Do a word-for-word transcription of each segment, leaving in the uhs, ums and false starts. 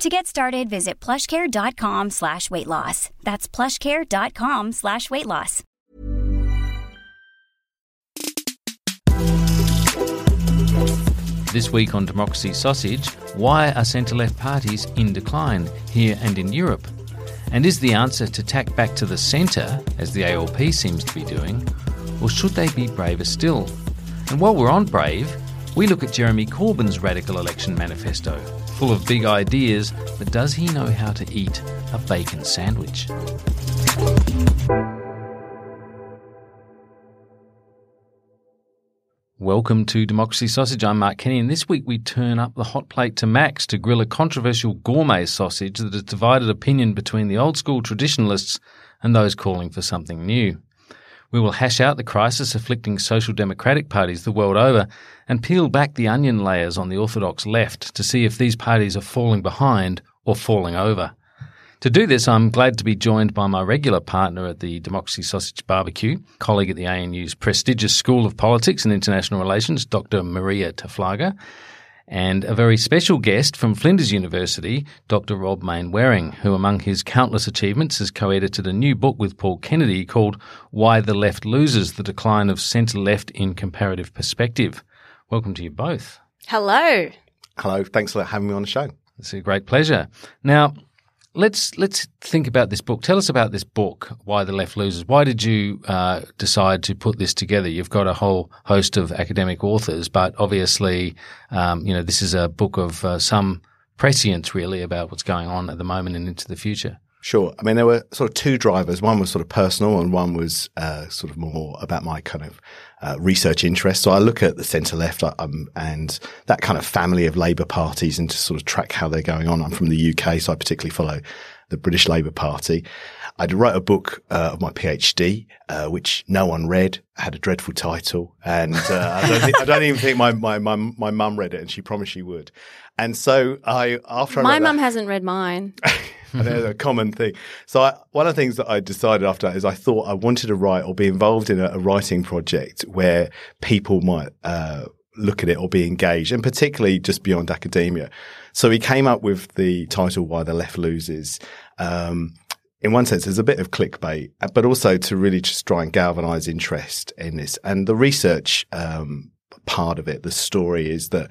To get started, visit plushcare.com slash weight loss. That's plushcare.com slash weight loss. This week on Democracy Sausage, why are centre-left parties in decline here and in Europe? And is the answer to tack back to the centre, as the A L P seems to be doing, or should they be braver still? And while we're on brave, we look at Jeremy Corbyn's radical election manifesto, full of big ideas, but does he know how to eat a bacon sandwich? Welcome to Democracy Sausage. I'm Mark Kenny, and this week we turn up the hot plate to max to grill a controversial gourmet sausage that has divided opinion between the old school traditionalists and those calling for something new. We will hash out the crisis afflicting social democratic parties the world over and peel back the onion layers on the orthodox left to see if these parties are falling behind or falling over. To do this, I'm glad to be joined by my regular partner at the Democracy Sausage Barbecue, colleague at the A N U's prestigious School of Politics and International Relations, Doctor Marija Taflaga, and a very special guest from Flinders University, Doctor Rob Manwaring, who among his countless achievements has co-edited a new book with Paul Kennedy called Why the Left Loses, The Decline of Centre-Left in Comparative Perspective. Welcome to you both. Hello. Hello. Thanks for having me on the show. It's a great pleasure. Now, Let's let's think about this book. Tell us about this book, Why the Left Loses. Why did you uh, decide to put this together? You've got a whole host of academic authors, but obviously, um, you know, this is a book of uh, some prescience, really, about what's going on at the moment and into the future. Sure. I mean, there were sort of two drivers. One was sort of personal and one was uh, sort of more about my kind of uh, research interest. So I look at the centre-left um, and that kind of family of Labour parties and to sort of track how they're going on. I'm from the U K, so I particularly follow the British Labour Party. I wrote a book uh, of my PhD, uh, which no one read, had a dreadful title, and uh, I, don't th- I don't even think my my my my mum read it, and she promised she would. And so I, after I my mum hasn't read mine. And it's a common thing. So I, one of the things that I decided after that is I thought I wanted to write or be involved in a, a writing project where people might uh look at it or be engaged, and particularly just beyond academia. So we came up with the title Why the Left Loses. Um in one sense, there's a bit of clickbait, but also to really just try and galvanize interest in this. And the research um part of it, the story is that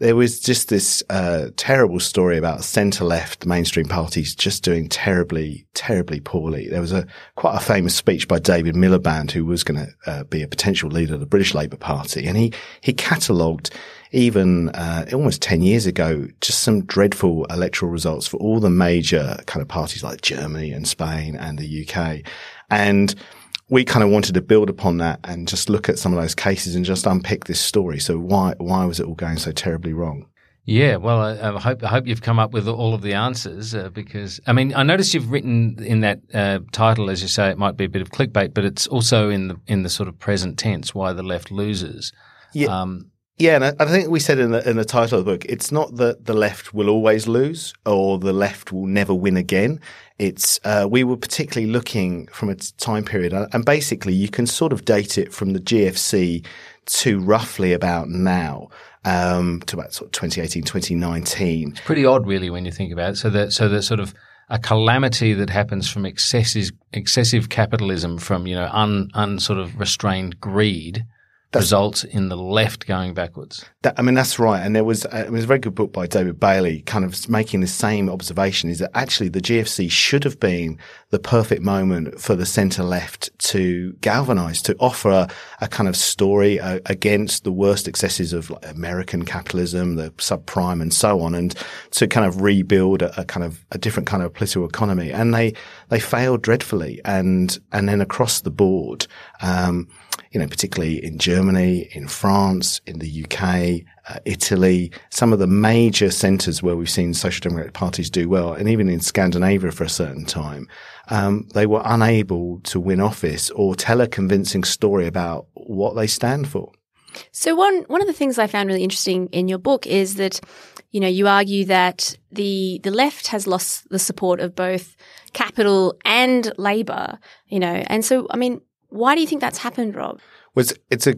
there was just this uh terrible story about centre-left mainstream parties just doing terribly, terribly poorly. There was a quite a famous speech by David Miliband, who was going to uh, be a potential leader of the British Labour Party. And he, he catalogued even uh almost ten years ago just some dreadful electoral results for all the major kind of parties like Germany and Spain and the U K. And we kind of wanted to build upon that and just look at some of those cases and just unpick this story. So why why was it all going so terribly wrong? Yeah, well, I, I hope I hope you've come up with all of the answers uh, because, I mean, I notice you've written in that uh, title, as you say, it might be a bit of clickbait, but it's also in the in the sort of present tense, Why the Left Loses. Yeah. Um, Yeah, and I think we said in the in the title of the book, it's not that the left will always lose or the left will never win again. It's uh we were particularly looking from a time period, and basically you can sort of date it from the G F C to roughly about now, um to about sort of twenty eighteen, twenty nineteen. It's pretty odd, really, when you think about it. So that so that sort of a calamity that happens from excessive excessive capitalism, from you know un un sort of restrained greed. That's, results in the left going backwards. That, I mean, that's right. And there was, uh, it was a very good book by David Bailey kind of making the same observation, is that actually the G F C should have been the perfect moment for the centre-left to galvanise, to offer a, a kind of story uh, against the worst excesses of like, American capitalism, the subprime and so on, and to kind of rebuild a, a kind of a different kind of political economy. And they, they failed dreadfully. And, and then across the board, um, you know, particularly in Germany, Germany, in France, in the U K, uh, Italy, some of the major centres where we've seen social democratic parties do well, and even in Scandinavia for a certain time, um, they were unable to win office or tell a convincing story about what they stand for. So one one of the things I found really interesting in your book is that, you know, you argue that the the left has lost the support of both capital and Labour, you know. And so, I mean, why do you think that's happened, Rob? Well, it's, it's a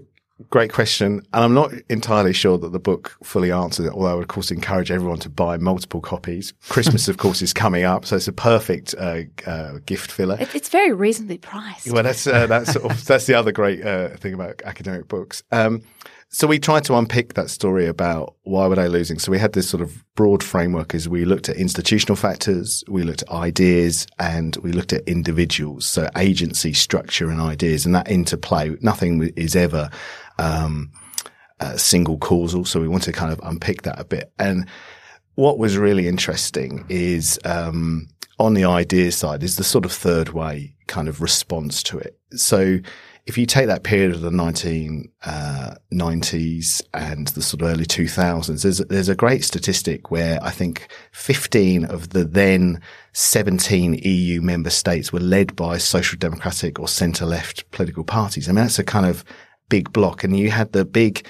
great question, and I'm not entirely sure that the book fully answers it, although I would, of course, encourage everyone to buy multiple copies. Christmas, of course, is coming up, so it's a perfect uh, uh, gift filler. It, it's very reasonably priced. Well, that's uh, that's sort of, that's the other great uh, thing about academic books. Um, so we tried to unpick that story about why were they losing. So we had this sort of broad framework as we looked at institutional factors, we looked at ideas, and we looked at individuals. So agency, structure, and ideas, and that interplay. Nothing is ever Um, uh, single causal. So we want to kind of unpick that a bit. And what was really interesting is um, on the idea side is the sort of third way kind of response to it. So if you take that period of the nineteen nineties and the sort of early two thousands, there's, there's a great statistic where I think fifteen of the then seventeen E U member states were led by social democratic or centre-left political parties. I mean, that's a kind of big block. And you had the big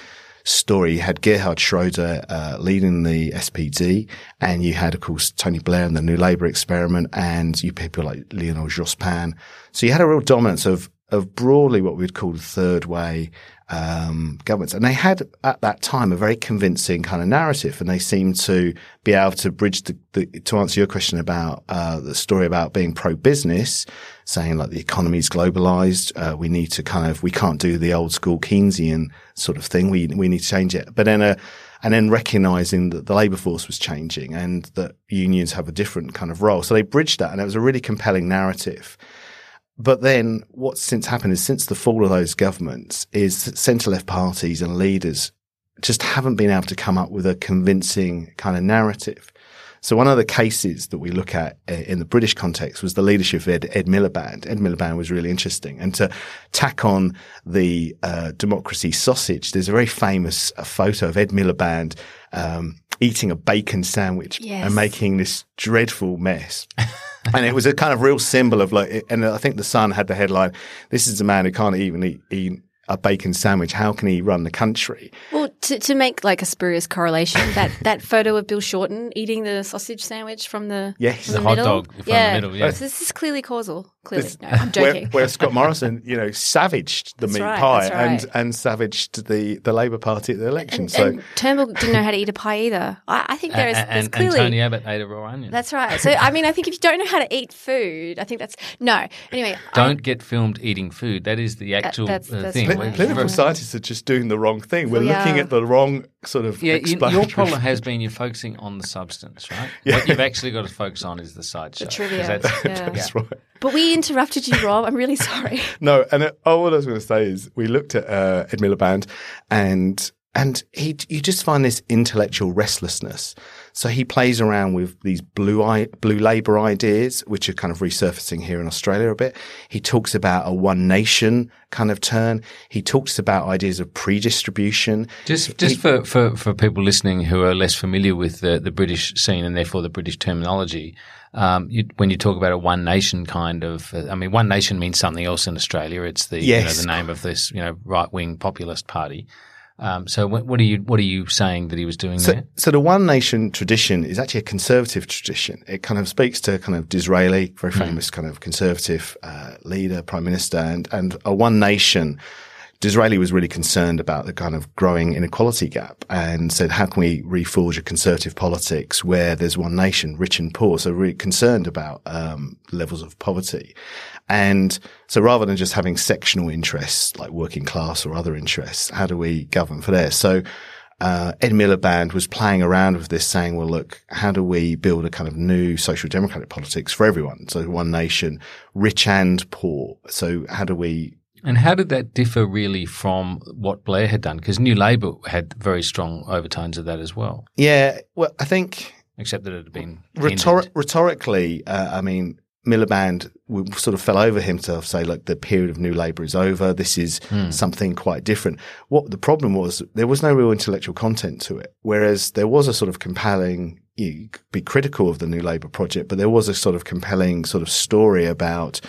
story. You had Gerhard Schröder uh, leading the S P D, and you had, of course, Tony Blair and the New Labour experiment, and you people like Lionel Jospin. So you had a real dominance of of broadly what we'd call third way um governments. And they had, at that time, a very convincing kind of narrative, and they seemed to be able to bridge the, the to answer your question about uh the story about being pro-business, saying like the economy's globalized, uh, we need to kind of, we can't do the old school Keynesian sort of thing, we we need to change it. But then a And then recognising that the labour force was changing and that unions have a different kind of role. So they bridged that, and it was a really compelling narrative. But then what's since happened is, since the fall of those governments, is centre-left parties and leaders just haven't been able to come up with a convincing kind of narrative. So one of the cases that we look at in the British context was the leadership of Ed, Ed Miliband. Ed Miliband was really interesting. And to tack on the uh, democracy sausage, there's a very famous uh, photo of Ed Miliband um, eating a bacon sandwich. Yes. And making this dreadful mess. And it was a kind of real symbol of like – and I think The Sun had the headline, "This is a man who can't even eat, eat a bacon sandwich. How can he run the country?" Well, to, to make like a spurious correlation, that, that photo of Bill Shorten eating the sausage sandwich from the, yes. from the, the hot middle. dog from yeah. the middle. Yeah, so this is clearly causal. Clearly, no, I'm joking. Where, where Scott Morrison, you know, savaged the that's meat right, pie right. and and savaged the, the Labour Party at the election. And, so and Turnbull didn't know how to eat a pie either. I, I think there is and, and, clearly and Tony Abbott ate a raw onion. That's right. So I mean, I think if you don't know how to eat food, I think that's no. Anyway, don't I'm, get filmed eating food. That is the actual that, that's, uh, that's thing. Right. Political scientists are just doing the wrong thing. We're yeah. looking at the wrong sort of. Yeah, you, your problem has been you're focusing on the substance, right? Yeah. What you've actually got to focus on is the side show. The trivia. That's, yeah. that's right. But we interrupted you, Rob. I'm really sorry. No, and it, oh, what I was going to say is we looked at uh, Ed Miliband, and and he you just find this intellectual restlessness. So he plays around with these blue eye, blue Labour ideas, which are kind of resurfacing here in Australia a bit. He talks about a one nation kind of turn. He talks about ideas of pre-distribution. Just just he, for, for, for people listening who are less familiar with the, the British scene and therefore the British terminology, Um, you, when you talk about a one nation kind of, uh, I mean, one nation means something else in Australia. It's the yes. you know, the name of this, you know, right wing populist party. Um, so what, what are you what are you saying that he was doing so, there? So the one nation tradition is actually a conservative tradition. It kind of speaks to kind of Disraeli, very famous mm. kind of conservative uh, leader, prime minister, and and a one nation. Disraeli was really concerned about the kind of growing inequality gap and said, how can we reforge a conservative politics where there's one nation, rich and poor? So really concerned about um levels of poverty. And so rather than just having sectional interests like working class or other interests, how do we govern for there? So uh Ed Miliband was playing around with this, saying, well, look, how do we build a kind of new social democratic politics for everyone? So one nation, rich and poor. So how do we And how did that differ really from what Blair had done? Because New Labour had very strong overtones of that as well. Yeah, well, I think – except that it had been rhetor- – Rhetorically, uh, I mean, Miliband sort of fell over himself, say, like, the period of New Labour is over. This is mm. something quite different. What the problem was, there was no real intellectual content to it, whereas there was a sort of compelling – you could be critical of the New Labour project, but there was a sort of compelling sort of story about,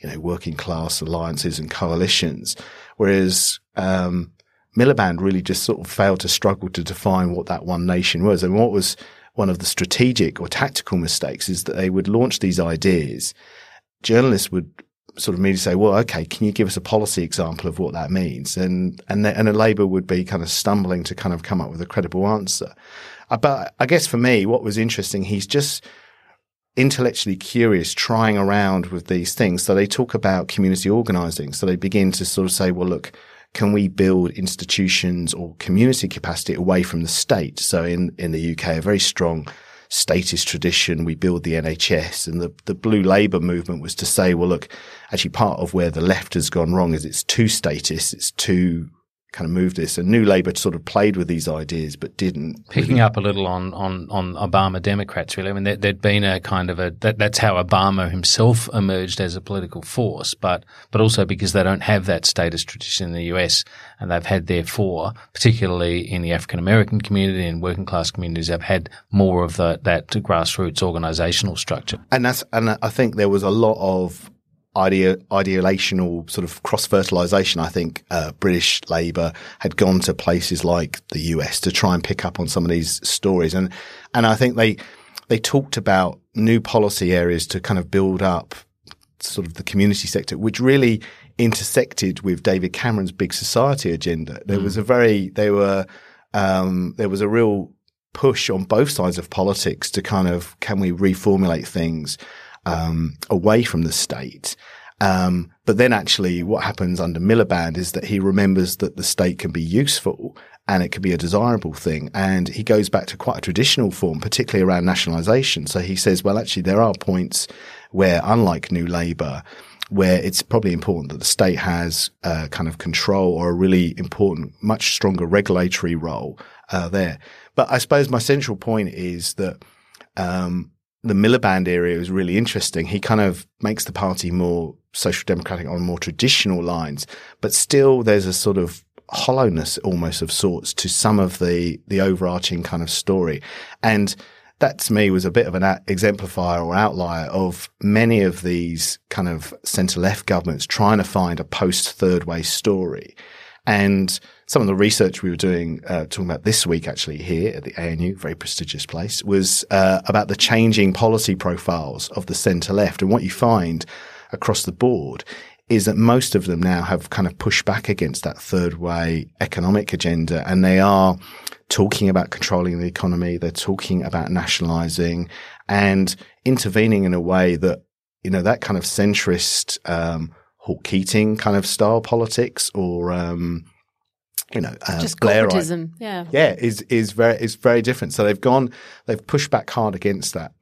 you know, working class alliances and coalitions, whereas um, Miliband really just sort of failed to struggle to define what that one nation was. And what was one of the strategic or tactical mistakes is that they would launch these ideas. Journalists would sort of immediately say, well, okay, can you give us a policy example of what that means? And and, the, and a Labour would be kind of stumbling to kind of come up with a credible answer. Uh, but I guess for me, what was interesting, he's just intellectually curious, trying around with these things. So they talk about community organising. So they begin to sort of say, well, look, can we build institutions or community capacity away from the state? So in, in the U K, a very strong statist tradition, we build the N H S. And the, the Blue Labour movement was to say, well, look, actually part of where the left has gone wrong is it's too statist, it's too kind of moved this. And New Labour sort of played with these ideas but didn't. Picking up a little on, on, on Obama Democrats, really. I mean, there, there'd been a kind of a that, – that's how Obama himself emerged as a political force, but but also because they don't have that status tradition in the U S, and they've had therefore, particularly in the African-American community and working-class communities, have had more of the, that grassroots organisational structure. And that's and I think there was a lot of – Idea, ideational sort of cross-fertilisation. I think uh, British Labour had gone to places like the U S to try and pick up on some of these stories, and and I think they they talked about new policy areas to kind of build up sort of the community sector, which really intersected with David Cameron's big society agenda. There mm. was a very they were um, there was a real push on both sides of politics to kind of, can we reformulate things Um, away from the state. Um, but then actually what happens under Miliband is that he remembers that the state can be useful and it can be a desirable thing. And he goes back to quite a traditional form, particularly around nationalisation. So he says, well, actually there are points where, unlike New Labour, where it's probably important that the state has uh, kind of control or a really important, much stronger regulatory role uh, there. But I suppose my central point is that um the Miliband area is really interesting. He kind of makes the party more social democratic on more traditional lines, but still there's a sort of hollowness almost of sorts to some of the, the overarching kind of story. And that to me was a bit of an exemplifier or outlier of many of these kind of centre-left governments trying to find a post-third way story. And some of the research we were doing, uh, talking about this week actually here at the A N U, very prestigious place, was uh, about the changing policy profiles of the centre-left. And what you find across the board is that most of them now have kind of pushed back against that third-way economic agenda, and they are talking about controlling the economy, they're talking about nationalising and intervening in a way that, you know, that kind of centrist um, Hawke Keating kind of style politics or um, – you know, uh, just Blairism, yeah, yeah, is is very is very different. So they've gone, they've pushed back hard against that.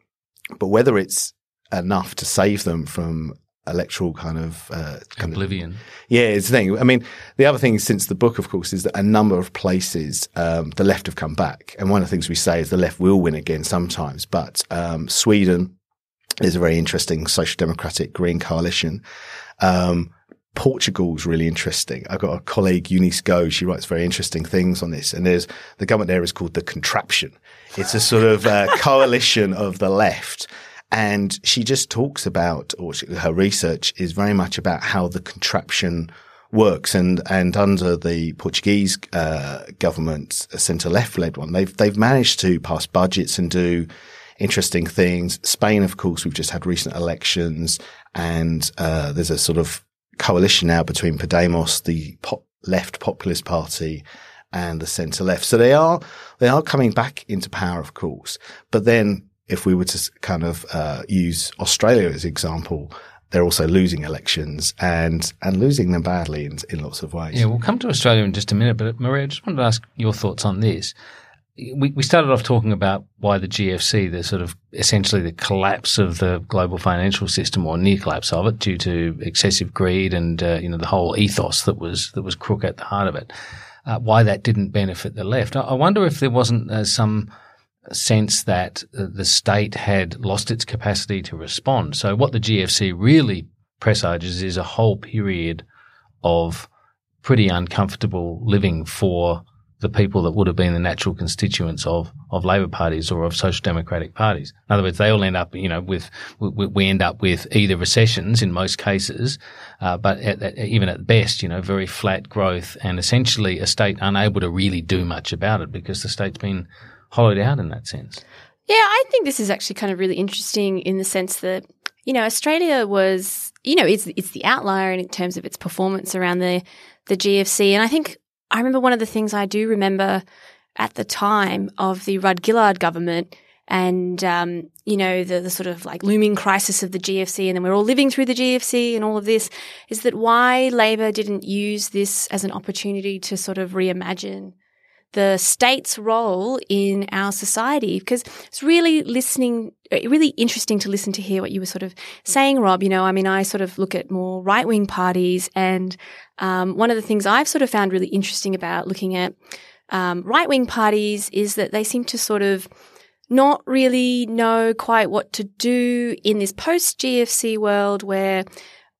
But whether it's enough to save them from electoral kind of uh, kind oblivion, of, yeah, it's the thing. I mean, the other thing since the book, of course, is that a number of places um, the left have come back, and one of the things we say is the left will win again sometimes. But um, Sweden is a very interesting social democratic green coalition. Um, Portugal's really interesting. I've got a colleague, Eunice Goh, she writes very interesting things on this. And there's the government there is called the Contraption. It's a sort of uh, coalition of the left. And she just talks about, or she, her research is very much about how the contraption works. And, and under the Portuguese uh, government, a centre-left led one, they've, they've managed to pass budgets and do interesting things. Spain, of course, we've just had recent elections and uh, there's a sort of coalition now between Podemos, the pop left populist party, and the centre left. So they are they are coming back into power, of course. But then, if we were to kind of uh, use Australia as example, they're also losing elections and and losing them badly in, in lots of ways. Yeah, we'll come to Australia in just a minute. But Marija, I just wanted to ask your thoughts on this. We, we started off talking about why the G F C, the sort of essentially the collapse of the global financial system or near collapse of it due to excessive greed and, uh, you know, the whole ethos that was that was crook at the heart of it, uh, why that didn't benefit the left. I, I wonder if there wasn't uh, some sense that the state had lost its capacity to respond. So what the G F C really presages is a whole period of pretty uncomfortable living for the people that would have been the natural constituents of, of Labour parties or of social democratic parties. In other words, they all end up, you know, with, we, we end up with either recessions in most cases, uh, but at, at, even at best, you know, very flat growth and essentially a state unable to really do much about it because the state's been hollowed out in that sense. Yeah, I think this is actually kind of really interesting in the sense that, you know, Australia was, you know, it's, it's the outlier in terms of its performance around the, the G F C. And I think, I remember one of the things I do remember at the time of the Rudd-Gillard government and, um, you know, the, the sort of like looming crisis of the G F C, and then we're all living through the G F C and all of this, is that why Labor didn't use this as an opportunity to sort of reimagine the state's role in our society, because it's really listening, really interesting to listen to hear what you were sort of saying, Rob. You know, I mean, I sort of look at more right-wing parties, and um, one of the things I've sort of found really interesting about looking at um, right-wing parties is that they seem to sort of not really know quite what to do in this post-G F C world where,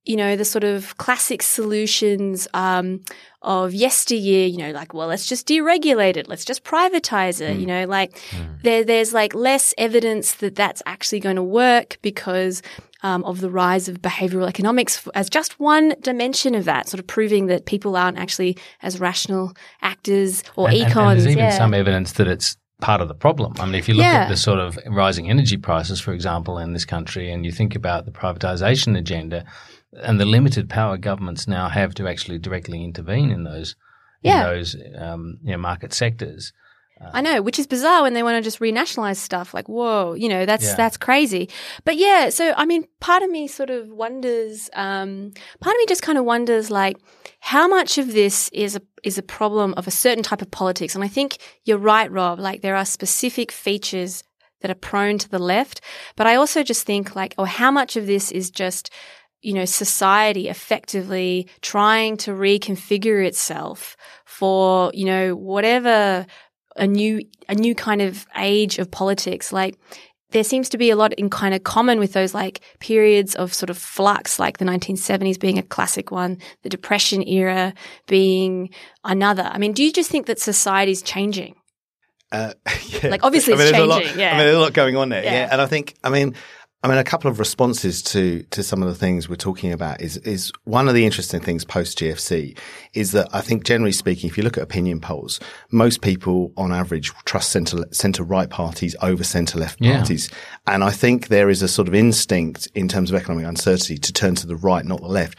you know, the sort of classic solutions um, of yesteryear, you know, like, well, let's just deregulate it. Let's just privatize it. Mm. You know, like mm. there, there's like less evidence that that's actually going to work because um, of the rise of behavioral economics as just one dimension of that, sort of proving that people aren't actually as rational actors or and, econs. And, and there's even yeah. some evidence that it's part of the problem. I mean, if you look yeah. at the sort of rising energy prices, for example, in this country, and you think about the privatization agenda, and the limited power governments now have to actually directly intervene in those yeah. in those um, you know, market sectors. Uh, I know, which is bizarre when they want to just renationalize stuff. Like, whoa, you know, that's yeah. that's crazy. But yeah, so I mean, part of me sort of wonders. Um, part of me just kind of wonders, like, how much of this is a is a problem of a certain type of politics? And I think you're right, Rob. Like, there are specific features that are prone to the left. But I also just think, like, oh, how much of this is just, you know, society effectively trying to reconfigure itself for, you know, whatever a new, a new kind of age of politics. Like, there seems to be a lot in kind of common with those like periods of sort of flux, like the nineteen seventies being a classic one, the Depression era being another. I mean, do you just think that society's changing? Uh, yeah. Like, obviously, I mean, it's changing. Lot, yeah. I mean, there's a lot going on there. Yeah. yeah. And I think, I mean, I mean, a couple of responses to, to some of the things we're talking about is, is one of the interesting things post G F C is that I think generally speaking, if you look at opinion polls, most people on average trust centre, centre right parties over centre left yeah. parties. And I think there is a sort of instinct in terms of economic uncertainty to turn to the right, not the left,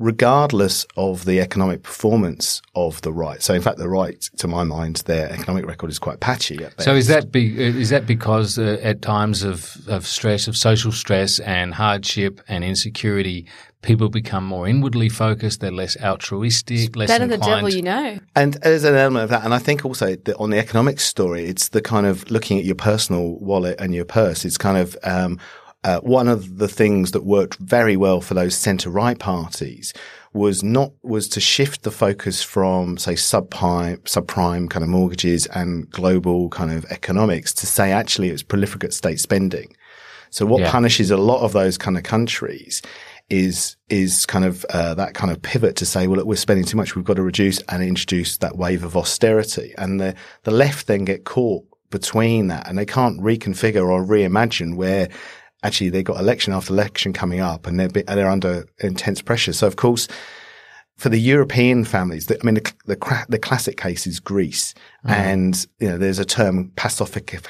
regardless of the economic performance of the right. So in fact, the right, to my mind, their economic record is quite patchy. So is that be, is that because uh, at times of, of stress, of social stress and hardship and insecurity, people become more inwardly focused, they're less altruistic, less inclined. Better the devil you know. And there's an element of that. And I think also that on the economic story, it's the kind of looking at your personal wallet and your purse. It's kind of um Uh, one of the things that worked very well for those centre-right parties was not was to shift the focus from, say, subprime, subprime kind of mortgages and global kind of economics to say actually it was prolific state spending. So what yeah. punishes a lot of those kind of countries is is kind of uh, that kind of pivot to say, well, look, we're spending too much, we've got to reduce and introduce that wave of austerity. And the the left then get caught between that and they can't reconfigure or reimagine where – actually, they've got election after election coming up and they're, they're under intense pressure. So, of course, for the European families, the, I mean, the, the, the classic case is Greece. Mm. And, you know, there's a term, PASOK,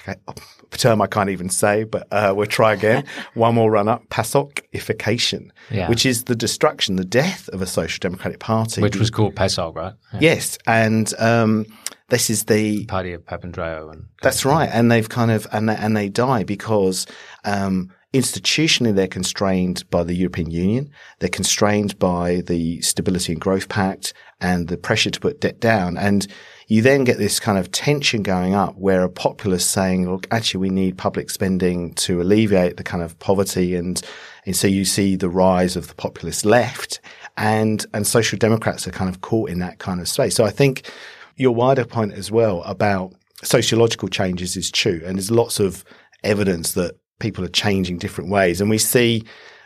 term I can't even say, but uh, we'll try again. One more run up, PASOKification, yeah. which is the destruction, the death of a social democratic party. Which was called PASOK, right? Yeah. Yes. And um, this is the party of Papandreou. And that's right. And they've kind of, and they, and they die because, um, institutionally, they're constrained by the European Union. They're constrained by the Stability and Growth Pact and the pressure to put debt down. And you then get this kind of tension going up where a populace saying, look, actually, we need public spending to alleviate the kind of poverty. And, and so you see the rise of the populist left and, and social democrats are kind of caught in that kind of space. So I think your wider point as well about sociological changes is true, and there's lots of evidence that people are changing different ways. And we see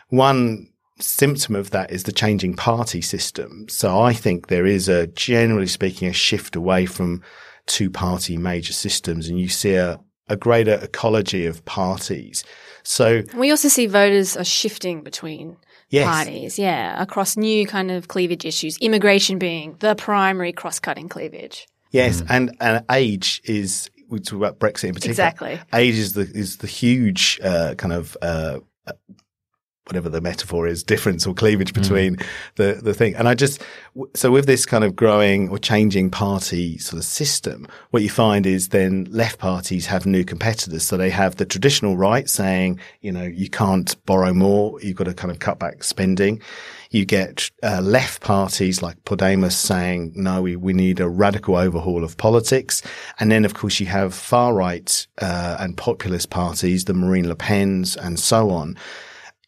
one symptom of that is the changing party system. So I think there is a, generally speaking, a shift away from two-party major systems, and you see a, a greater ecology of parties. So we also see voters are shifting between yes. parties, yeah, across new kind of cleavage issues, immigration being the primary cross-cutting cleavage. Yes, mm. and, and age is – we talk about Brexit in particular. Exactly. Age is the, is the huge uh, kind of uh, – whatever the metaphor is, difference or cleavage between mm. the, the thing. And I just, so with this kind of growing or changing party sort of system, what you find is then left parties have new competitors. So they have the traditional right saying, you know, you can't borrow more, you've got to kind of cut back spending. You get uh, left parties like Podemos saying, no, we, we need a radical overhaul of politics. And then, of course, you have far-right uh, and populist parties, the Marine Le Pen's and so on,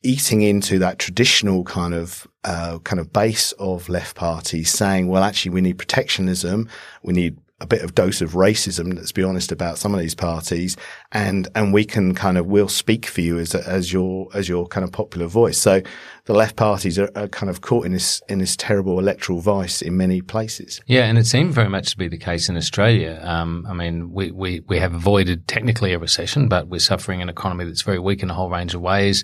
eating into that traditional kind of uh, kind of base of left parties saying, well, actually, we need protectionism, we need a bit of dose of racism, let's be honest about some of these parties, and and we can kind of, we'll speak for you as as your as your kind of popular voice. So the left parties are, are kind of caught in this in this terrible electoral vice in many places. Yeah, and it seemed very much to be the case in Australia. Um, I mean, we, we, we have avoided technically a recession, but we're suffering an economy that's very weak in a whole range of ways.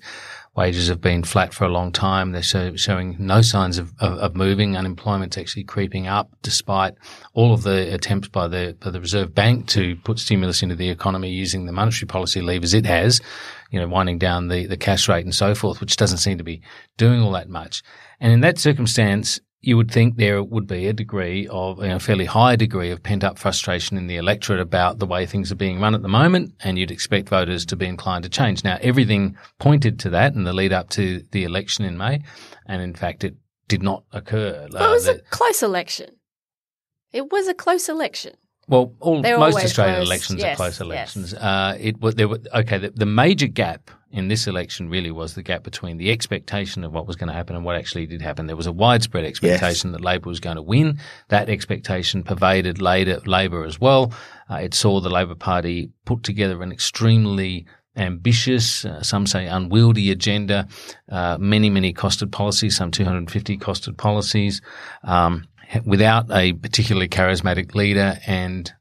Wages have been flat for a long time. They're show, showing no signs of, of, of moving. Unemployment's actually creeping up despite all of the attempts by the, by the Reserve Bank to put stimulus into the economy using the monetary policy levers it has, you know, winding down the, the cash rate and so forth, which doesn't seem to be doing all that much. And in that circumstance, you would think there would be a degree of, you know, a fairly high degree of pent-up frustration in the electorate about the way things are being run at the moment, and you'd expect voters to be inclined to change. Now, everything pointed to that in the lead-up to the election in May, and in fact it did not occur. Well, it was uh, the, a close election. It was a close election. Well, all, most Australian close. elections yes, are close elections. Yes. Uh, it there were, Okay, the, the major gap in this election really was the gap between the expectation of what was going to happen and what actually did happen. There was a widespread expectation yes. that Labor was going to win. That expectation pervaded Labor as well. Uh, it saw the Labor Party put together an extremely ambitious, uh, some say unwieldy agenda, uh, many, many costed policies, some two hundred fifty costed policies, um, without a particularly charismatic leader, and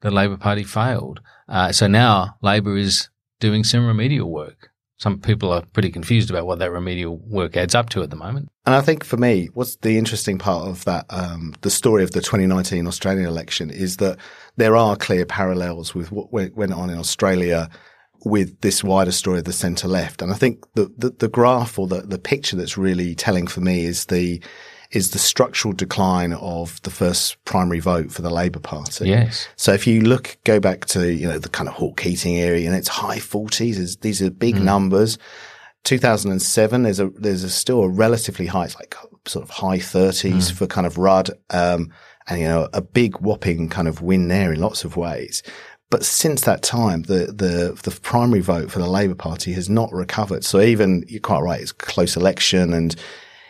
the Labor Party failed. Uh, so now Labor is doing some remedial work. Some people are pretty confused about what that remedial work adds up to at the moment. And I think for me, what's the interesting part of that, um, the story of the twenty nineteen Australian election is that there are clear parallels with what went on in Australia with this wider story of the centre-left. And I think the, the, the graph or the, the picture that's really telling for me is the is the structural decline of the first primary vote for the Labour Party. Yes. So if you look, go back to, you know, the kind of Hawke-Keating area, and it's high forties, these are big mm. numbers. two thousand seven, there's a, there's a still a relatively high, it's like sort of high thirties mm. for kind of Rudd, um, and, you know, a big whopping kind of win there in lots of ways. But since that time, the, the the primary vote for the Labour Party has not recovered. So even, you're quite right, it's a close election and,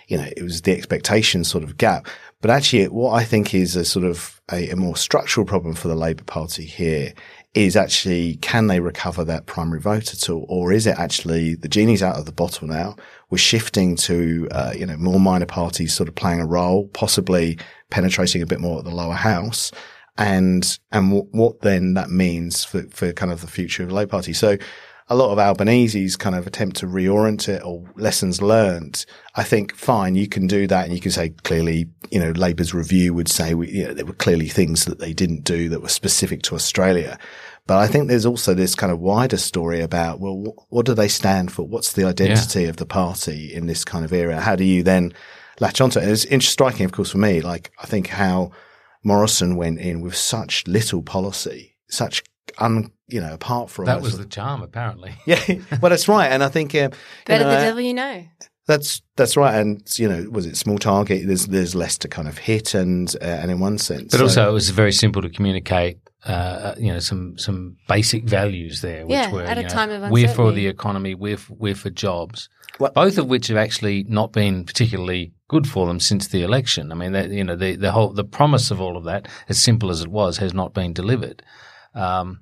you know, it was the expectation sort of gap. But actually what I think is a sort of a, a more structural problem for the Labour Party here is actually, can they recover that primary vote at all? Or is it actually the genie's out of the bottle now? We're shifting to, uh, you know, more minor parties sort of playing a role, possibly penetrating a bit more at the lower house. And, and w- what then that means for, for kind of the future of the Labour Party. So a lot of Albanese's kind of attempt to reorient it or lessons learned, I think, fine, you can do that and you can say clearly, you know, Labour's review would say we, you know, there were clearly things that they didn't do that were specific to Australia. But I think there's also this kind of wider story about, well, wh- what do they stand for? What's the identity yeah. of the party in this kind of era? How do you then latch onto it? And it's interesting, striking, of course, for me, like I think how Morrison went in with such little policy, such un- you know, apart from that was the charm, apparently. Yeah, well, that's right. And I think um, better you know, the devil you know. That's that's right. And you know, was it small target? There's there's less to kind of hit, and uh, and in one sense, but so. also it was very simple to communicate. Uh, you know, some some basic values there, which yeah, were at a you know, time of uncertainty. We're for the economy, we're for, we're for jobs. Well, both of which have actually not been particularly good for them since the election. I mean, they, you know, the the whole the promise of all of that, as simple as it was, has not been delivered. Um,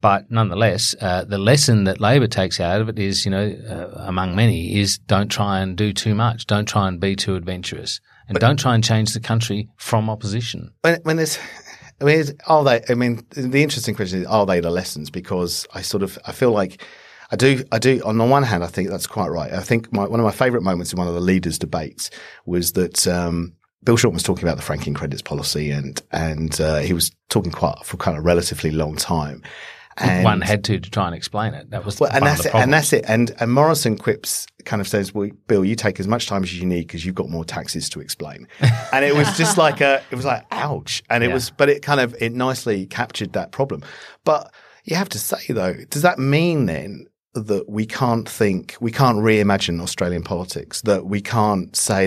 but nonetheless, uh, the lesson that Labor takes out of it is, you know, uh, among many, is don't try and do too much. Don't try and be too adventurous. And but, don't try and change the country from opposition. When, when there's – I mean, are they – I mean, the interesting question is, are they the lessons? Because I sort of – I feel like – I do, I do. On the one hand, I think that's quite right. I think my, one of my favourite moments in one of the leaders' debates was that um, Bill Shorten was talking about the franking credits policy, and and uh, he was talking quite for kind of relatively long time. And one had to to try and explain it. That was well, and that's it. And that's it. And and Morrison quips kind of says, "Well, Bill, you take as much time as you need because you've got more taxes to explain." And it was just like a, it was like ouch. And it yeah. was, but it kind of it nicely captured that problem. But you have to say though, does that mean then that we can't think, we can't reimagine Australian politics, that we can't say.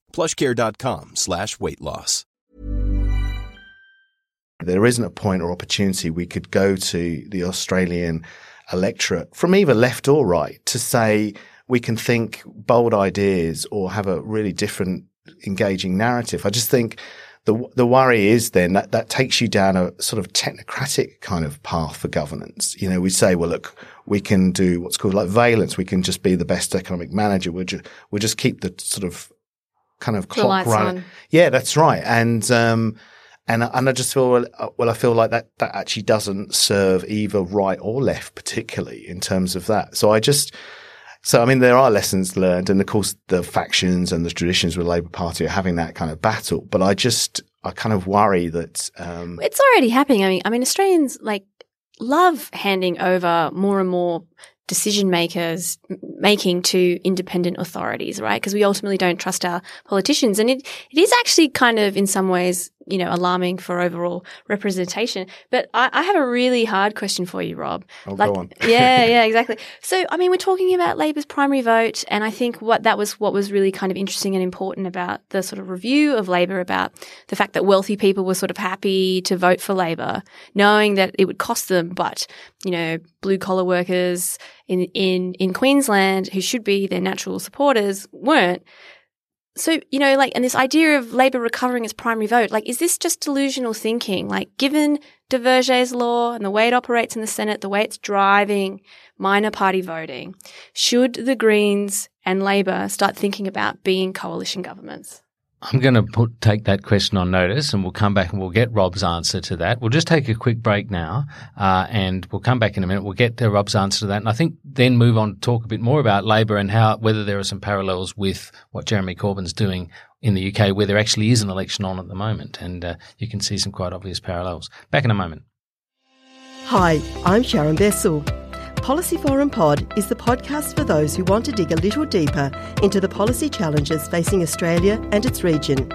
Plushcare.com slash weight loss. There isn't a point or opportunity we could go to the Australian electorate from either left or right to say we can think bold ideas or have a really different engaging narrative. I just think the the worry is then that that takes you down a sort of technocratic kind of path for governance. You know, we say, well, look, we can do what's called like valence. We can just be the best economic manager. We'll, ju- we'll just keep the sort of kind of clock lights running. On. Yeah, that's right. And um, and and I just feel well, well, I feel like that that actually doesn't serve either right or left particularly in terms of that. So I just. So, I mean, there are lessons learned, and of course the factions and the traditions with the Labour Party are having that kind of battle. But I just, I kind of worry that um, it's already happening. I mean, I mean, Australians like love handing over more and more decision makers making to independent authorities, right? Because we ultimately don't trust our politicians, and it it is actually kind of in some ways, you know, alarming for overall representation. But I, I have a really hard question for you, Rob. Oh, like, go on. yeah, yeah, exactly. So, I mean, we're talking about Labor's primary vote, and I think what that was what was really kind of interesting and important about the sort of review of Labor about the fact that wealthy people were sort of happy to vote for Labor, knowing that it would cost them, but, you know, blue-collar workers in, in, in Queensland who should be their natural supporters weren't. So, you know, like, and this idea of Labor recovering its primary vote, like, is this just delusional thinking? Like, given de Verge's law and the way it operates in the Senate, the way it's driving minor party voting, should the Greens and Labor start thinking about being coalition governments? I'm going to put, take that question on notice, and we'll come back and we'll get Rob's answer to that. We'll just take a quick break now, uh, and we'll come back in a minute. We'll get to Rob's answer to that, and I think then move on to talk a bit more about Labor and how whether there are some parallels with what Jeremy Corbyn's doing in the U K, where there actually is an election on at the moment, and uh, you can see some quite obvious parallels. Back in a moment. Hi, I'm Sharon Bessel. Policy Forum Pod is the podcast for those who want to dig a little deeper into the policy challenges facing Australia and its region.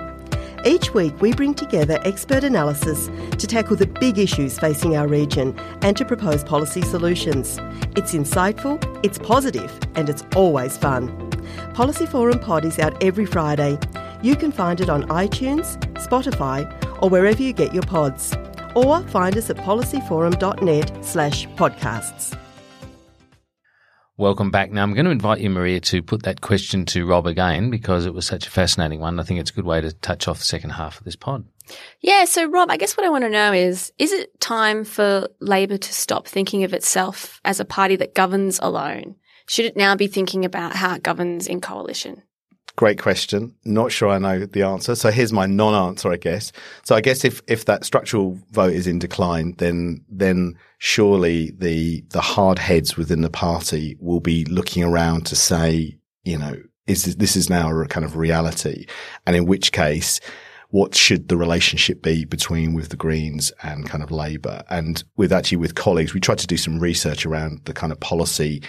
Each week we bring together expert analysis to tackle the big issues facing our region and to propose policy solutions. It's insightful, it's positive, and it's always fun. Policy Forum Pod is out every Friday. You can find it on iTunes, Spotify, or wherever you get your pods. Or find us at policyforum.net slash podcasts. Welcome back. Now, I'm going to invite you, Marija, to put that question to Rob again because it was such a fascinating one. I think it's a good way to touch off the second half of this pod. Yeah. So, Rob, I guess what I want to know is, is it time for Labor to stop thinking of itself as a party that governs alone? Should it now be thinking about how it governs in coalition? Great question. Not sure I know the answer. So here's my non-answer, I guess. So I guess if, if that structural vote is in decline, then, then surely the, the hard heads within the party will be looking around to say, you know, is this, this is now a kind of reality? And in which case, what should the relationship be between with the Greens and kind of Labour? And with actually with colleagues, we tried to do some research around the kind of policy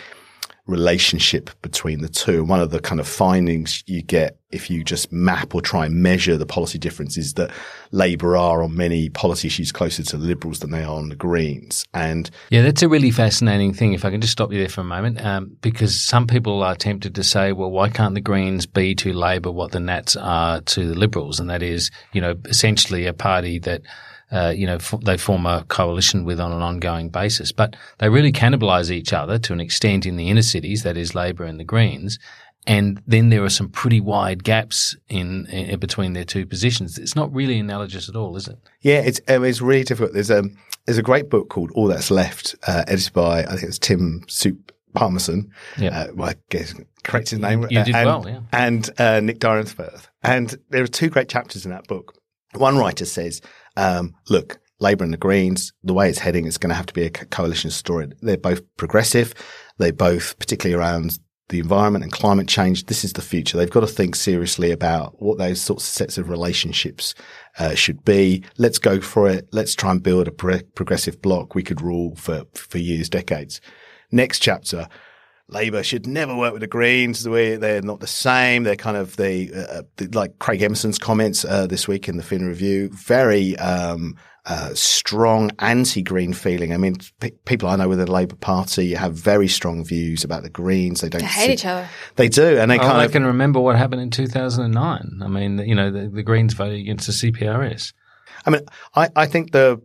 relationship between the two. And one of the kind of findings you get if you just map or try and measure the policy differences that Labour are on many policy issues closer to the Liberals than they are on the Greens. And yeah, that's a really fascinating thing, if I can just stop you there for a moment, um, because some people are tempted to say, well, why can't the Greens be to Labour what the Nats are to the Liberals? And that is, you know, essentially a party that Uh, you know, f- they form a coalition with on an ongoing basis. But they really cannibalise each other to an extent in the inner cities, that is Labour and the Greens. And then there are some pretty wide gaps in, in between their two positions. It's not really analogous at all, is it? Yeah, it's um, it's really difficult. There's a, there's a great book called All That's Left, uh, edited by, I think it's Tim Soup Parmesan. Yeah. Uh, well, I guess correct his name. You, you uh, did and, well, yeah. And uh, Nick Dyrensworth. And there are two great chapters in that book. One writer says, um, look, Labour and the Greens, the way it's heading, it's going to have to be a coalition story. They're both progressive. They both, particularly around the environment and climate change, this is the future. They've got to think seriously about what those sorts of sets of relationships uh, should be. Let's go for it. Let's try and build a pro- progressive bloc we could rule for, for years, decades. Next chapter. Labour should never work with the Greens. The way they're not the same. They're kind of the, uh, the like Craig Emerson's comments uh, this week in the Fin Review. Very um, uh, strong anti-Green feeling. I mean, pe- people I know within the Labour Party have very strong views about the Greens. They don't they hate see, each other. They do, and they oh, kind I of. I can remember what happened in two thousand nine. I mean, you know, the, the Greens voted against the C P R S. I mean, I, I think the.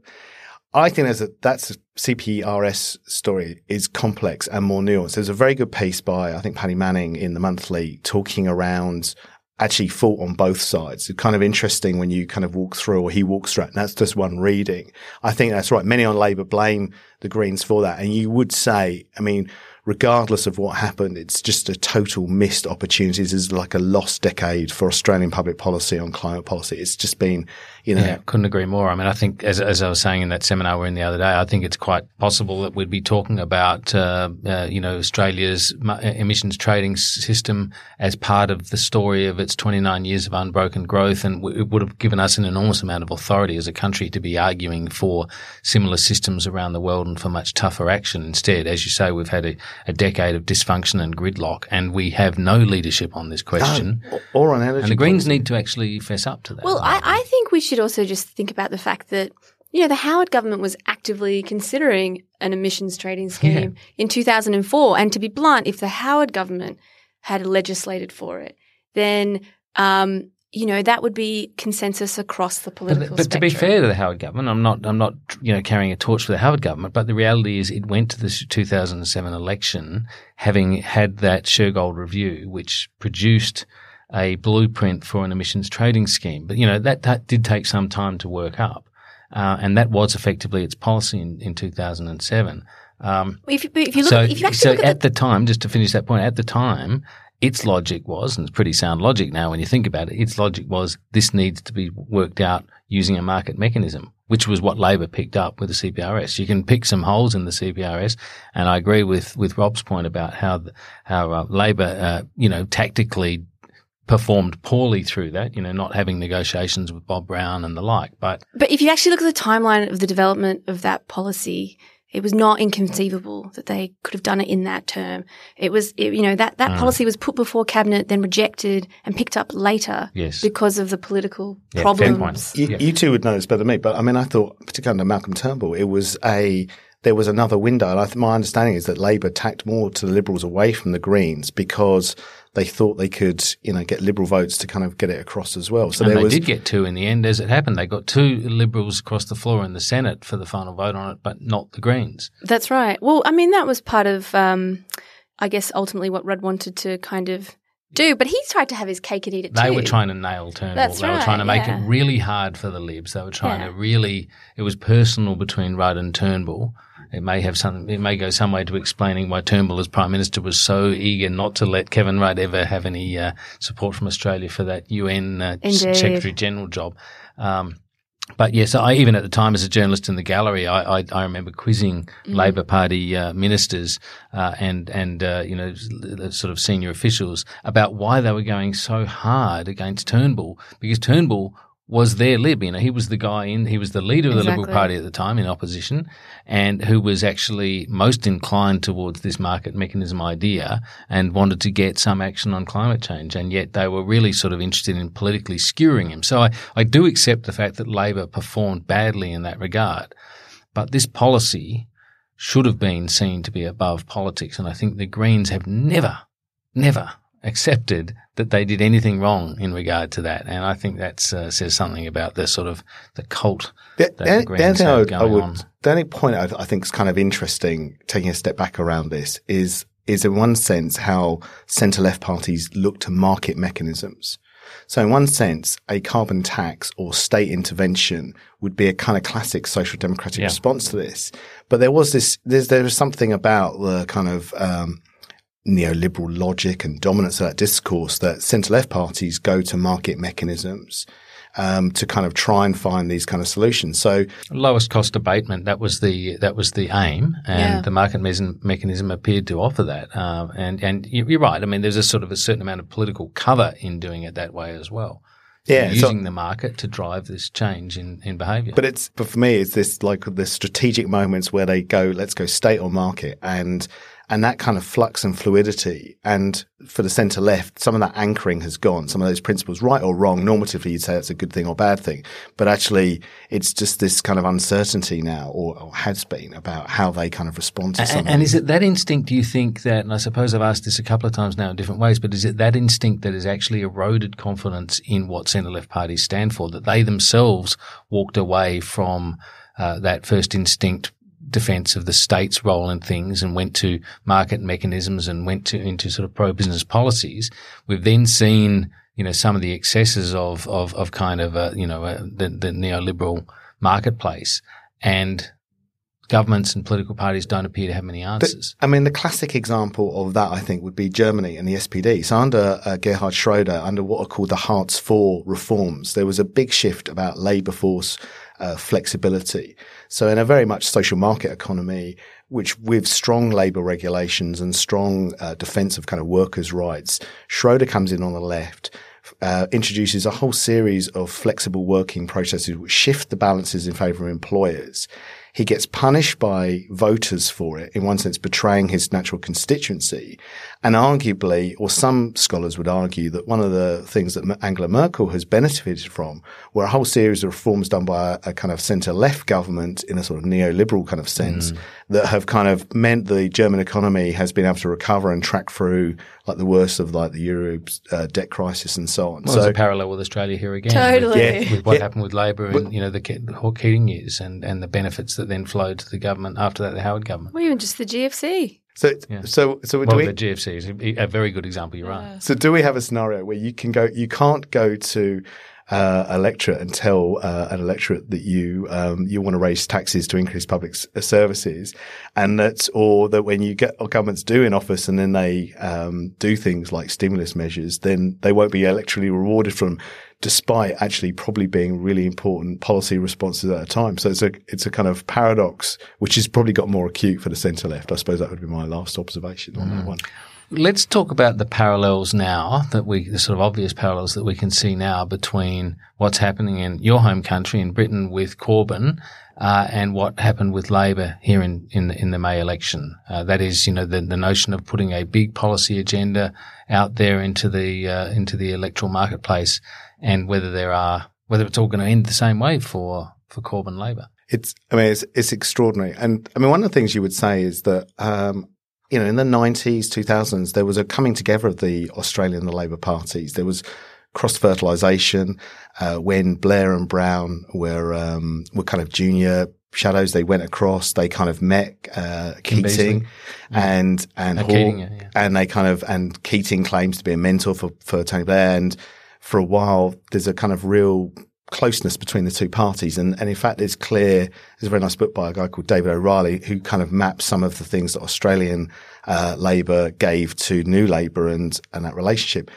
I think there's a, that's a C P R S story is complex and more nuanced. There's a very good piece by, I think, Paddy Manning in The Monthly talking around actually fault on both sides. It's kind of interesting when you kind of walk through or he walks through it, and that's just one reading. I think that's right. Many on Labour blame the Greens for that. And you would say, I mean, regardless of what happened, it's just a total missed opportunity. This is like a lost decade for Australian public policy on climate policy. It's just been, you know. Yeah, couldn't agree more. I mean, I think, as, as I was saying in that seminar we were in the other day, I think it's quite possible that we'd be talking about, uh, uh, you know, Australia's emissions trading system as part of the story of its twenty-nine years of unbroken growth. And w- it would have given us an enormous amount of authority as a country to be arguing for similar systems around the world and for much tougher action. Instead, as you say, we've had a, a decade of dysfunction and gridlock, and we have no leadership on this question. No, or on energy. And the Greens need to actually fess up to that. Well, I, I think we should should also just think about the fact that, you know, the Howard government was actively considering an emissions trading scheme yeah. in two thousand four. And to be blunt, if the Howard government had legislated for it, then, um, you know, that would be consensus across the political but, but spectrum. But to be fair to the Howard government, I'm not, I'm not, you know, carrying a torch for the Howard government, but the reality is it went to the two thousand seven election having had that Shergold review, which produced a blueprint for an emissions trading scheme. But, you know, that, that did take some time to work up. Uh, and that was effectively its policy in, in two thousand seven. Um, if, if you look, so, if you actually so look at, at the, the time, just to finish that point, at the time, its logic was, and it's pretty sound logic now when you think about it, its logic was this needs to be worked out using a market mechanism, which was what Labor picked up with the C P R S. You can pick some holes in the C P R S, and I agree with, with Rob's point about how, the, how uh, Labor, uh, you know, tactically performed poorly through that, you know, not having negotiations with Bob Brown and the like. But but if you actually look at the timeline of the development of that policy, it was not inconceivable that they could have done it in that term. It was, it, you know, that, that mm. policy was put before Cabinet, then rejected and picked up later yes. because of the political yeah, problems. You, yeah. you two would know this better than me, but I mean, I thought, particularly under Malcolm Turnbull, it was a... there was another window. And I th- my understanding is that Labour tacked more to the Liberals away from the Greens because they thought they could, you know, get Liberal votes to kind of get it across as well. So and there they was- did get two in the end, as it happened. They got two Liberals across the floor in the Senate for the final vote on it, but not the Greens. That's right. Well, I mean, that was part of, um, I guess, ultimately what Rudd wanted to kind of do, but he tried to have his cake and eat it too. They were trying to nail Turnbull. That's they right, were trying to make yeah. it really hard for the Libs. They were trying yeah. to really – it was personal between Rudd and Turnbull. It may have some, it may go some way to explaining why Turnbull as Prime Minister was so eager not to let Kevin Rudd ever have any uh, support from Australia for that U N uh, Secretary-General job. Um, but, yes, I even at the time as a journalist in the gallery, I, I, I remember quizzing mm. Labor Party uh, ministers uh, and, and uh, you know, sort of senior officials about why they were going so hard against Turnbull, because Turnbull was their Lib. You know, he was the guy in, he was the leader of the exactly. Liberal Party at the time in opposition, and who was actually most inclined towards this market mechanism idea and wanted to get some action on climate change. And yet they were really sort of interested in politically skewering him. So I, I do accept the fact that Labor performed badly in that regard. But this policy should have been seen to be above politics. And I think the Greens have never, never accepted that they did anything wrong in regard to that. And I think that uh, says something about the sort of the cult that, that, that the Greens that have going I would, on. The only point I, I think is kind of interesting, taking a step back around this, is is in one sense how centre-left parties look to market mechanisms. So in one sense, a carbon tax or state intervention would be a kind of classic social democratic yeah. response to this. But there was this – there was something about the kind of um, neoliberal logic and dominance of that discourse that centre-left parties go to market mechanisms um, to kind of try and find these kind of solutions. So lowest cost abatement, that was the that was the aim, and yeah. the market me- mechanism appeared to offer that. Um, and and you're right. I mean, there's a sort of a certain amount of political cover in doing it that way as well. Yeah, so using so, the market to drive this change in, in behaviour. But it's but for me, it's this like the strategic moments where they go, let's go state or market, and and that kind of flux and fluidity. And for the centre left, some of that anchoring has gone. Some of those principles, right or wrong, normatively you'd say that's a good thing or bad thing, but actually it's just this kind of uncertainty now, or, or has been, about how they kind of respond to and, something. And is it that instinct, do you think, that, and I suppose I've asked this a couple of times now in different ways, but is it that instinct that has actually eroded confidence in what centre left parties stand for, that they themselves walked away from uh, that first instinct defense of the state's role in things and went to market mechanisms and went to into sort of pro-business policies? We've then seen, you know, some of the excesses of of, of kind of uh, you know uh, the, the neoliberal marketplace, and governments and political parties don't appear to have many answers. But, I mean, the classic example of that, I think, would be Germany and the S P D. So under uh, Gerhard Schröder, under what are called the Hartz four reforms, there was a big shift about labour force Uh, flexibility. So in a very much social market economy, which with strong labour regulations and strong uh, defence of kind of workers' rights, Schröder comes in on the left, uh, introduces a whole series of flexible working processes which shift the balances in favour of employers. He gets punished by voters for it, in one sense betraying his natural constituency. And arguably, or some scholars would argue, that one of the things that Angela Merkel has benefited from were a whole series of reforms done by a, a kind of centre-left government in a sort of neoliberal kind of sense mm. that have kind of meant the German economy has been able to recover and track through like the worst of like the Europe's uh, debt crisis and so on. Well, so, there's a parallel with Australia here again. Totally. With, yeah, with what yeah. happened with Labour in you know, the Keating years and, and the benefits that that then flowed to the government after that, the Howard government. Well, even just the G F C. So, yeah. so, so well, do we, the G F C is a, a very good example. You're yeah. right. So, do we have a scenario where you can go? You can't go to uh, a electorate and tell uh, an electorate that you um, you want to raise taxes to increase public s- services, and that's or that when you get or governments do in office and then they um, do things like stimulus measures, then they won't be electorally rewarded from. Despite actually probably being really important policy responses at a time. So it's a it's a kind of paradox, which has probably got more acute for the centre-left. I suppose that would be my last observation on mm. that one. Let's talk about the parallels now, that we the sort of obvious parallels that we can see now between what's happening in your home country in Britain with Corbyn uh, and what happened with Labour here in in the, in the May election. Uh, that is, you know, the, the notion of putting a big policy agenda out there into the uh, into the electoral marketplace, and whether there are whether it's all going to end the same way for for Corbyn Labour. It's I mean it's it's extraordinary, and I mean one of the things you would say is that. Um, You know, in the nineties, two thousands, there was a coming together of the Australian and the Labour parties. There was cross-fertilisation uh, when Blair and Brown were um, were kind of junior shadows. They went across. They kind of met uh, Keating and and Hall, Keating, yeah, yeah. and they kind of and Keating claims to be a mentor for for Tony Blair. And for a while, there's a kind of real closeness between the two parties. And, and in fact, it's clear, there's a very nice book by a guy called David O'Reilly who kind of maps some of the things that Australian uh, Labour gave to New Labour and, and that relationship.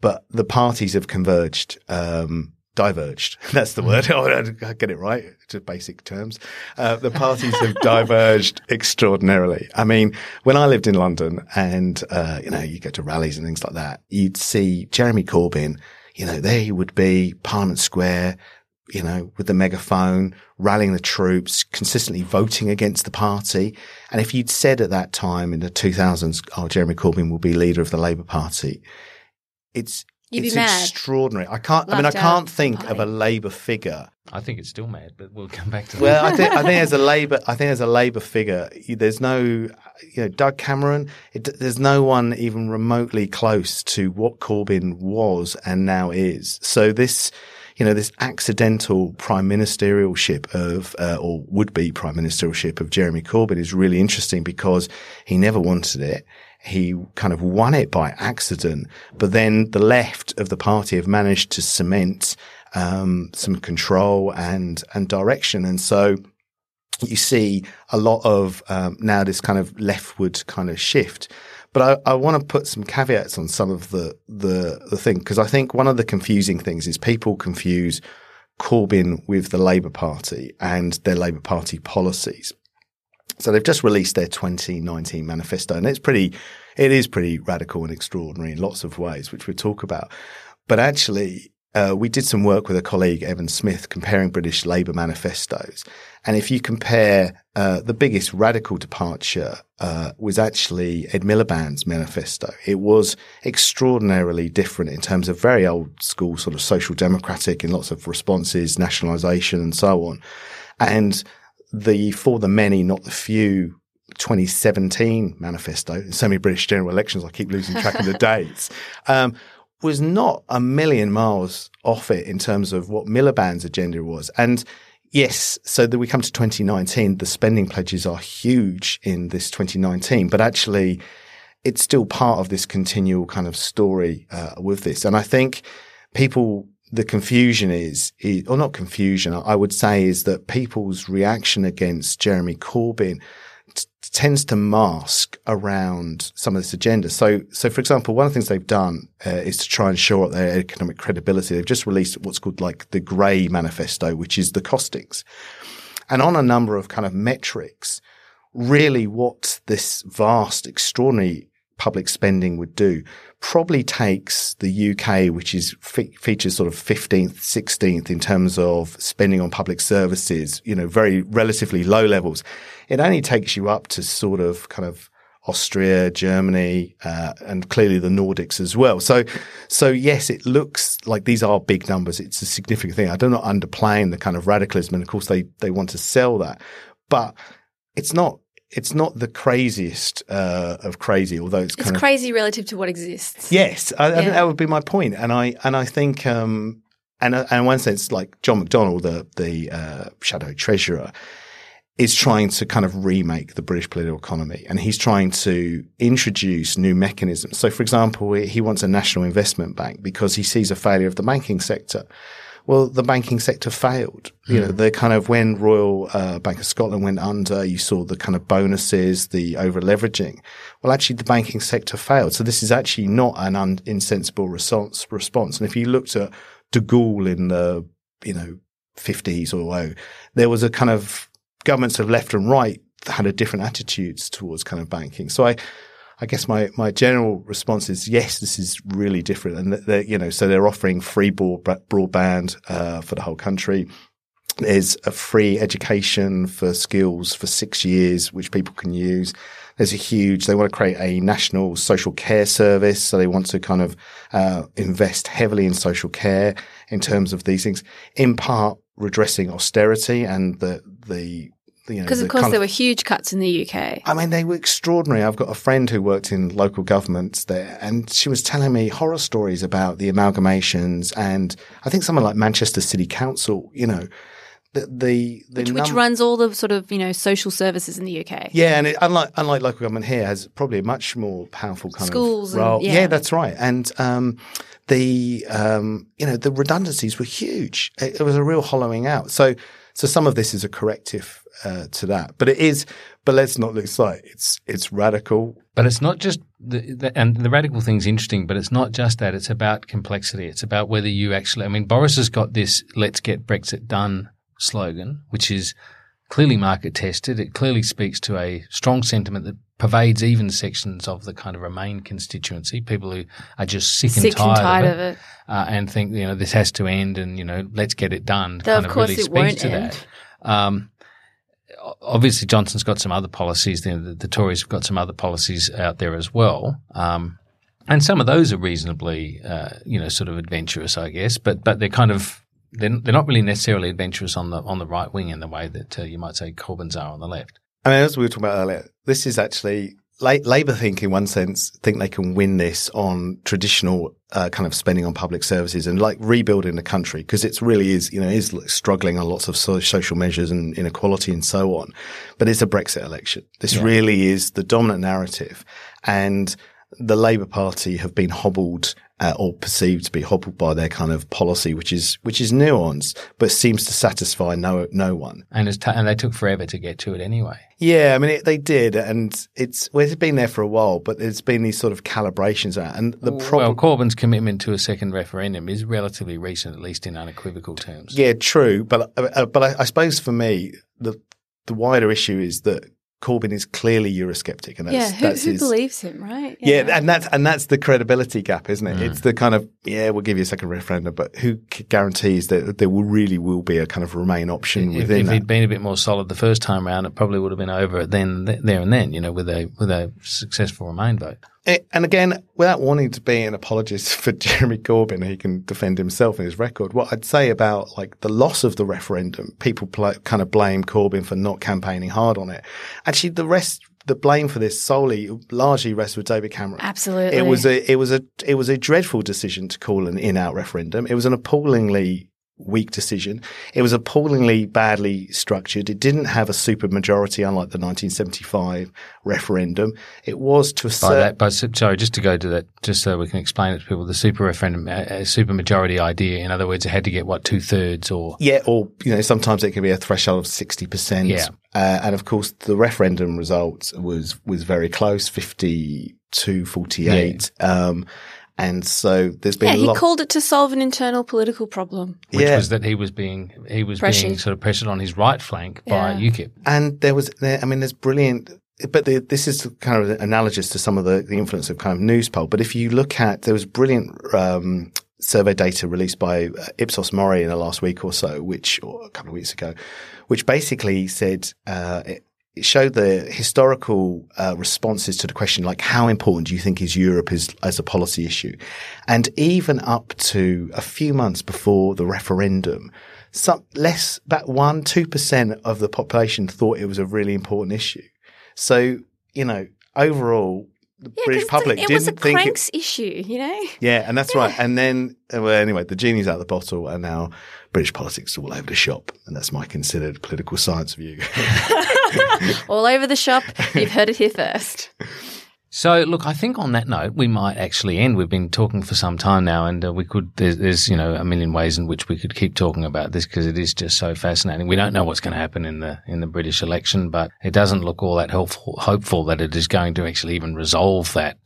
But the parties have converged, um, diverged. That's the word. I get it right. Just basic terms. Uh, the parties have diverged extraordinarily. I mean, when I lived in London and, uh, you know, you go to rallies and things like that, you'd see Jeremy Corbyn you know, there he would be, Parliament Square, you know, with the megaphone, rallying the troops, consistently voting against the party. And if you'd said at that time in the two thousands, oh, Jeremy Corbyn will be leader of the Labour Party, it's You'd it's be mad. Extraordinary. I can't. Locked I mean, I can't think party. of a Labour figure. I think it's still mad, but we'll come back to that. Well, I think, I think as a Labour, I think as a Labour figure, there's no, you know, Doug Cameron. It, there's no one even remotely close to what Corbyn was and now is. So this, you know, this accidental prime ministerialship of, uh, or would-be prime ministerialship of Jeremy Corbyn is really interesting because he never wanted it. He kind of won it by accident, but then the left of the party have managed to cement um some control and and direction. And so you see a lot of um now this kind of leftward kind of shift. But I, I want to put some caveats on some of the the, the thing, because I think one of the confusing things is people confuse Corbyn with the Labour Party and their Labour Party policies. So they've just released their twenty nineteen manifesto, and it's pretty, it is pretty radical and extraordinary in lots of ways, which we'll talk about. But actually, uh, we did some work with a colleague, Evan Smith, comparing British Labour manifestos. And if you compare, uh, the biggest radical departure, uh, was actually Ed Miliband's manifesto. It was extraordinarily different in terms of very old school, sort of social democratic in lots of responses, nationalisation and so on. And the For the Many, Not the Few twenty seventeen manifesto, in so many British general elections, I keep losing track of the dates, um, was not a million miles off it in terms of what Miliband's agenda was. And yes, so that we come to twenty nineteen, the spending pledges are huge in this twenty nineteen, but actually it's still part of this continual kind of story uh, with this. And I think people... The confusion is, is, or not confusion, I would say, is that people's reaction against Jeremy Corbyn t- tends to mask around some of this agenda. So, so for example, one of the things they've done uh, is to try and shore up their economic credibility. They've just released what's called like the Grey Manifesto, which is the costings. And on a number of kind of metrics, really what this vast, extraordinary public spending would do probably takes the U K, which is fe- features sort of fifteenth, sixteenth in terms of spending on public services, you know, very relatively low levels. It only takes you up to sort of kind of Austria, Germany, uh, and clearly the Nordics as well. So, so yes, it looks like these are big numbers. It's a significant thing. I do not underplaying the kind of radicalism. And of course they, they want to sell that, but it's not, It's not the craziest uh, of crazy, although it's kind it's of, crazy relative to what exists. Yes, I, yeah. I think that would be my point, and I and I think, um, and, and in one sense, like John McDonnell, the the uh, shadow treasurer, is trying to kind of remake the British political economy, and he's trying to introduce new mechanisms. So, for example, he wants a national investment bank because he sees a failure of the banking sector. Well, the banking sector failed. You know, the kind of when Royal uh, Bank of Scotland went under, you saw the kind of bonuses, the over-leveraging. Well, actually, the banking sector failed. So this is actually not an un- insensible response, response. And if you looked at de Gaulle in the, you know, fifties or oh, there was a kind of governments of left and right that had a different attitudes towards kind of banking. So I, I guess my, my general response is, yes, this is really different. And, they're, you know, so they're offering free broad, broadband uh, for the whole country. There's a free education for skills for six years, which people can use. There's a huge – they want to create a national social care service. So they want to kind of uh, invest heavily in social care in terms of these things, in part redressing austerity and the the – Because, you know, of course, there were huge cuts in the U K. I mean, they were extraordinary. I've got a friend who worked in local governments there, and she was telling me horror stories about the amalgamations. And I think someone like Manchester City Council, you know, the the, the which, num- which runs all the sort of, you know, social services in the U K. Yeah, and it, unlike unlike local government here, has probably a much more powerful kind schools of role. And, yeah. yeah, that's right. And um, the um, you know the redundancies were huge. It, it was a real hollowing out. So. So some of this is a corrective uh, to that, but it is. But let's not lose sight. It's it's radical. But it's not just the, the and the radical thing's interesting. But it's not just that. It's about complexity. It's about whether you actually. I mean, Boris has got this "Let's get Brexit done" slogan, which is clearly market tested. It clearly speaks to a strong sentiment that pervades even sections of the kind of Remain constituency, people who are just sick, sick and, tired and tired of it, of it. Uh, and think, you know, this has to end and, you know, let's get it done. Though, kind of, of course, really it won't to end. That. Um, obviously, Johnson's got some other policies. The, the, the Tories have got some other policies out there as well. Um, and some of those are reasonably, uh, you know, sort of adventurous, I guess, but but they're kind of they're, they're not really necessarily adventurous on the on the right wing in the way that uh, you might say Corbyn's are on the left. I mean, as we were talking about earlier, this is actually La- Labour think, in one sense, think they can win this on traditional uh, kind of spending on public services and like rebuilding the country, because it really is, you know, is struggling on lots of so- social measures and inequality and so on. But it's a Brexit election. This yeah. really is the dominant narrative, and the Labour Party have been hobbled uh, or perceived to be hobbled by their kind of policy, which is which is nuanced, but seems to satisfy no no one. And it's t- and they took forever to get to it anyway. Yeah, I mean it, they did, and it's well, it's been there for a while, but there's been these sort of calibrations, and the problem. Well, Corbyn's commitment to a second referendum is relatively recent, at least in unequivocal terms. Yeah, true, but uh, but I, I suppose for me the the wider issue is that Corbyn is clearly Eurosceptic, and that's, yeah, who, that's who his, believes him, right? Yeah. yeah, and that's and that's the credibility gap, isn't it? Mm. It's the kind of yeah, we'll give you a second referendum, but who guarantees that there will really will be a kind of Remain option if, within? If that? He'd been a bit more solid the first time round, it probably would have been over then, there and then, you know, with a with a successful Remain vote. It, and again, without wanting to be an apologist for Jeremy Corbyn, he can defend himself and his record. What I'd say about like the loss of the referendum, people pl- kind of blame Corbyn for not campaigning hard on it. Actually, the rest, the blame for this solely, largely rests with David Cameron. Absolutely, it was a, it was a, it was a dreadful decision to call an in-out referendum. It was an appallingly weak decision. It was appallingly badly structured. It didn't have a super majority, unlike the nineteen seventy-five referendum. It was to a certain... By that, by, sorry, just to go to that, just so we can explain it to people, the super referendum, a, a super majority idea, in other words, it had to get, what, two-thirds or... Yeah, or, you know, sometimes it could be a threshold of sixty percent. Yeah. Uh, and, of course, the referendum result was, was very close, fifty-two forty-eight. Yeah. Um And so there's been. Yeah, a lot he called it to solve an internal political problem, which yeah. was that he was being he was pressured. being sort of pressured on his right flank yeah. by UKIP. And there was, there, I mean, there's brilliant. But the, this is kind of analogous to some of the, the influence of kind of news poll. But if you look at, there was brilliant um, survey data released by Ipsos Mori in the last week or so, which or a couple of weeks ago, which basically said. Uh, it, It showed the historical uh, responses to the question, like, how important do you think is Europe is, as a policy issue? And even up to a few months before the referendum, some less, about one, two percent of the population thought it was a really important issue. So, you know, overall, the yeah, British public it, it didn't think it was a cranks issue, you know? Yeah, and that's yeah. right. And then, well, anyway, the genie's out of the bottle, and now British politics is all over the shop. And that's my considered political science view. All over the shop. You've heard it here first. So, look, I think on that note, we might actually end. We've been talking for some time now, and uh, we could. There's, there's, you know, a million ways in which we could keep talking about this because it is just so fascinating. We don't know what's going to happen in the in the British election, but it doesn't look all that helpful, hopeful that it is going to actually even resolve that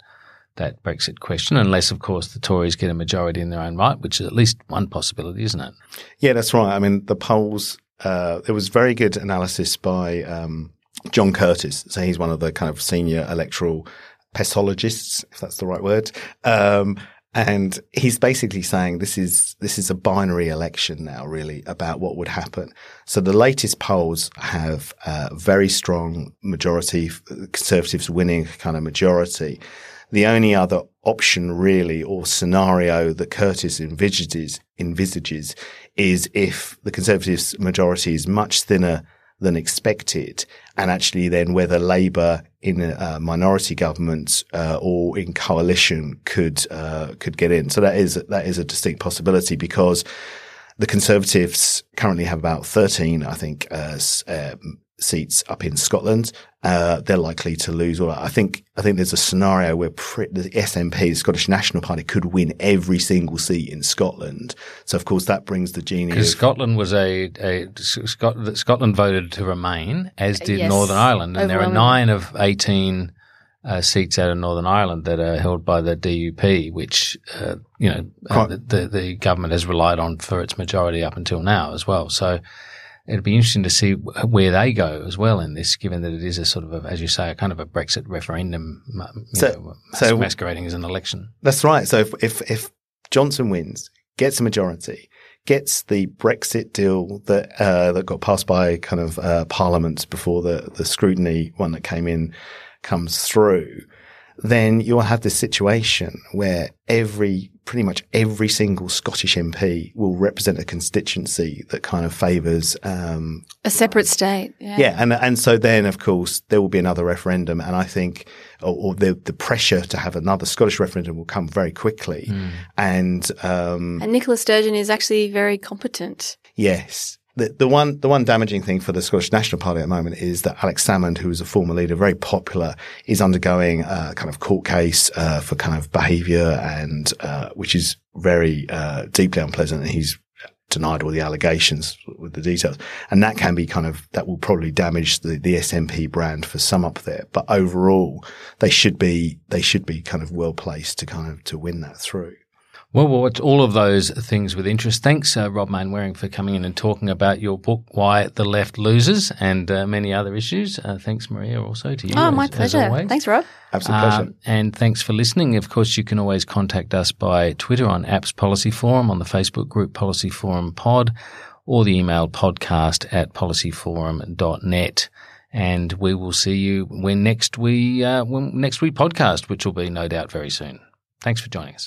that Brexit question, unless, of course, the Tories get a majority in their own right, which is at least one possibility, isn't it? Yeah, that's right. I mean, the polls. Uh, there was very good analysis by um, John Curtis. So he's one of the kind of senior electoral pesologists, if that's the right word. Um, and he's basically saying this is this is a binary election now, really, about what would happen. So the latest polls have a very strong majority, Conservatives winning kind of majority. The only other option really or scenario that Curtis envisages, envisages is if the Conservatives' majority is much thinner than expected, and actually then whether Labour in a minority government uh, or in coalition could uh, could get in. So that is that is a distinct possibility because the Conservatives currently have about thirteen, I think, uh, uh, seats up in Scotland. Uh, they're likely to lose. Or I think I think there's a scenario where pre- the S N P, the Scottish National Party, could win every single seat in Scotland. So of course that brings the genie. Because Scotland was a, a Scot- Scotland voted to Remain, as did yes, Northern Ireland, and there are nine of eighteen uh, seats out of Northern Ireland that are held by the D U P, which uh, you know uh, the, the the government has relied on for its majority up until now as well. So. it'd be interesting to see where they go as well in this, given that it is a sort of, a, as you say, a kind of a Brexit referendum, so, know, so masquerading as an election. That's right. So if, if if Johnson wins, gets a majority, gets the Brexit deal that uh, that got passed by kind of uh, parliaments before the, the scrutiny one that came in comes through, then you'll have this situation where every pretty much every single Scottish M P will represent a constituency that kind of favours um, a separate state. Yeah. yeah, and and so then of course there will be another referendum, and I think or, or the the pressure to have another Scottish referendum will come very quickly. Mm. And um, and Nicola Sturgeon is actually very competent. Yes. The, the one, the one damaging thing for the Scottish National Party at the moment is that Alex Salmond, who is a former leader, very popular, is undergoing a kind of court case uh, for kind of behaviour and uh, which is very uh, deeply unpleasant, and he's denied all the allegations with the details, and that can be kind of that will probably damage the, the S N P brand for some up there. But overall, they should be they should be kind of well placed to kind of to win that through. Well, we'll watch all of those things with interest. Thanks, uh, Rob Manwaring, for coming in and talking about your book, Why the Left Loses, and uh, many other issues. Uh, thanks, Marija, also to you. Oh, my as, pleasure. As always. Thanks, Rob. Absolute pleasure. Um, and thanks for listening. Of course, you can always contact us by Twitter on Apps Policy Forum, on the Facebook group Policy Forum Pod, or the email podcast at policyforum dot net. And we will see you when next we uh, when next we podcast, which will be no doubt very soon. Thanks for joining us.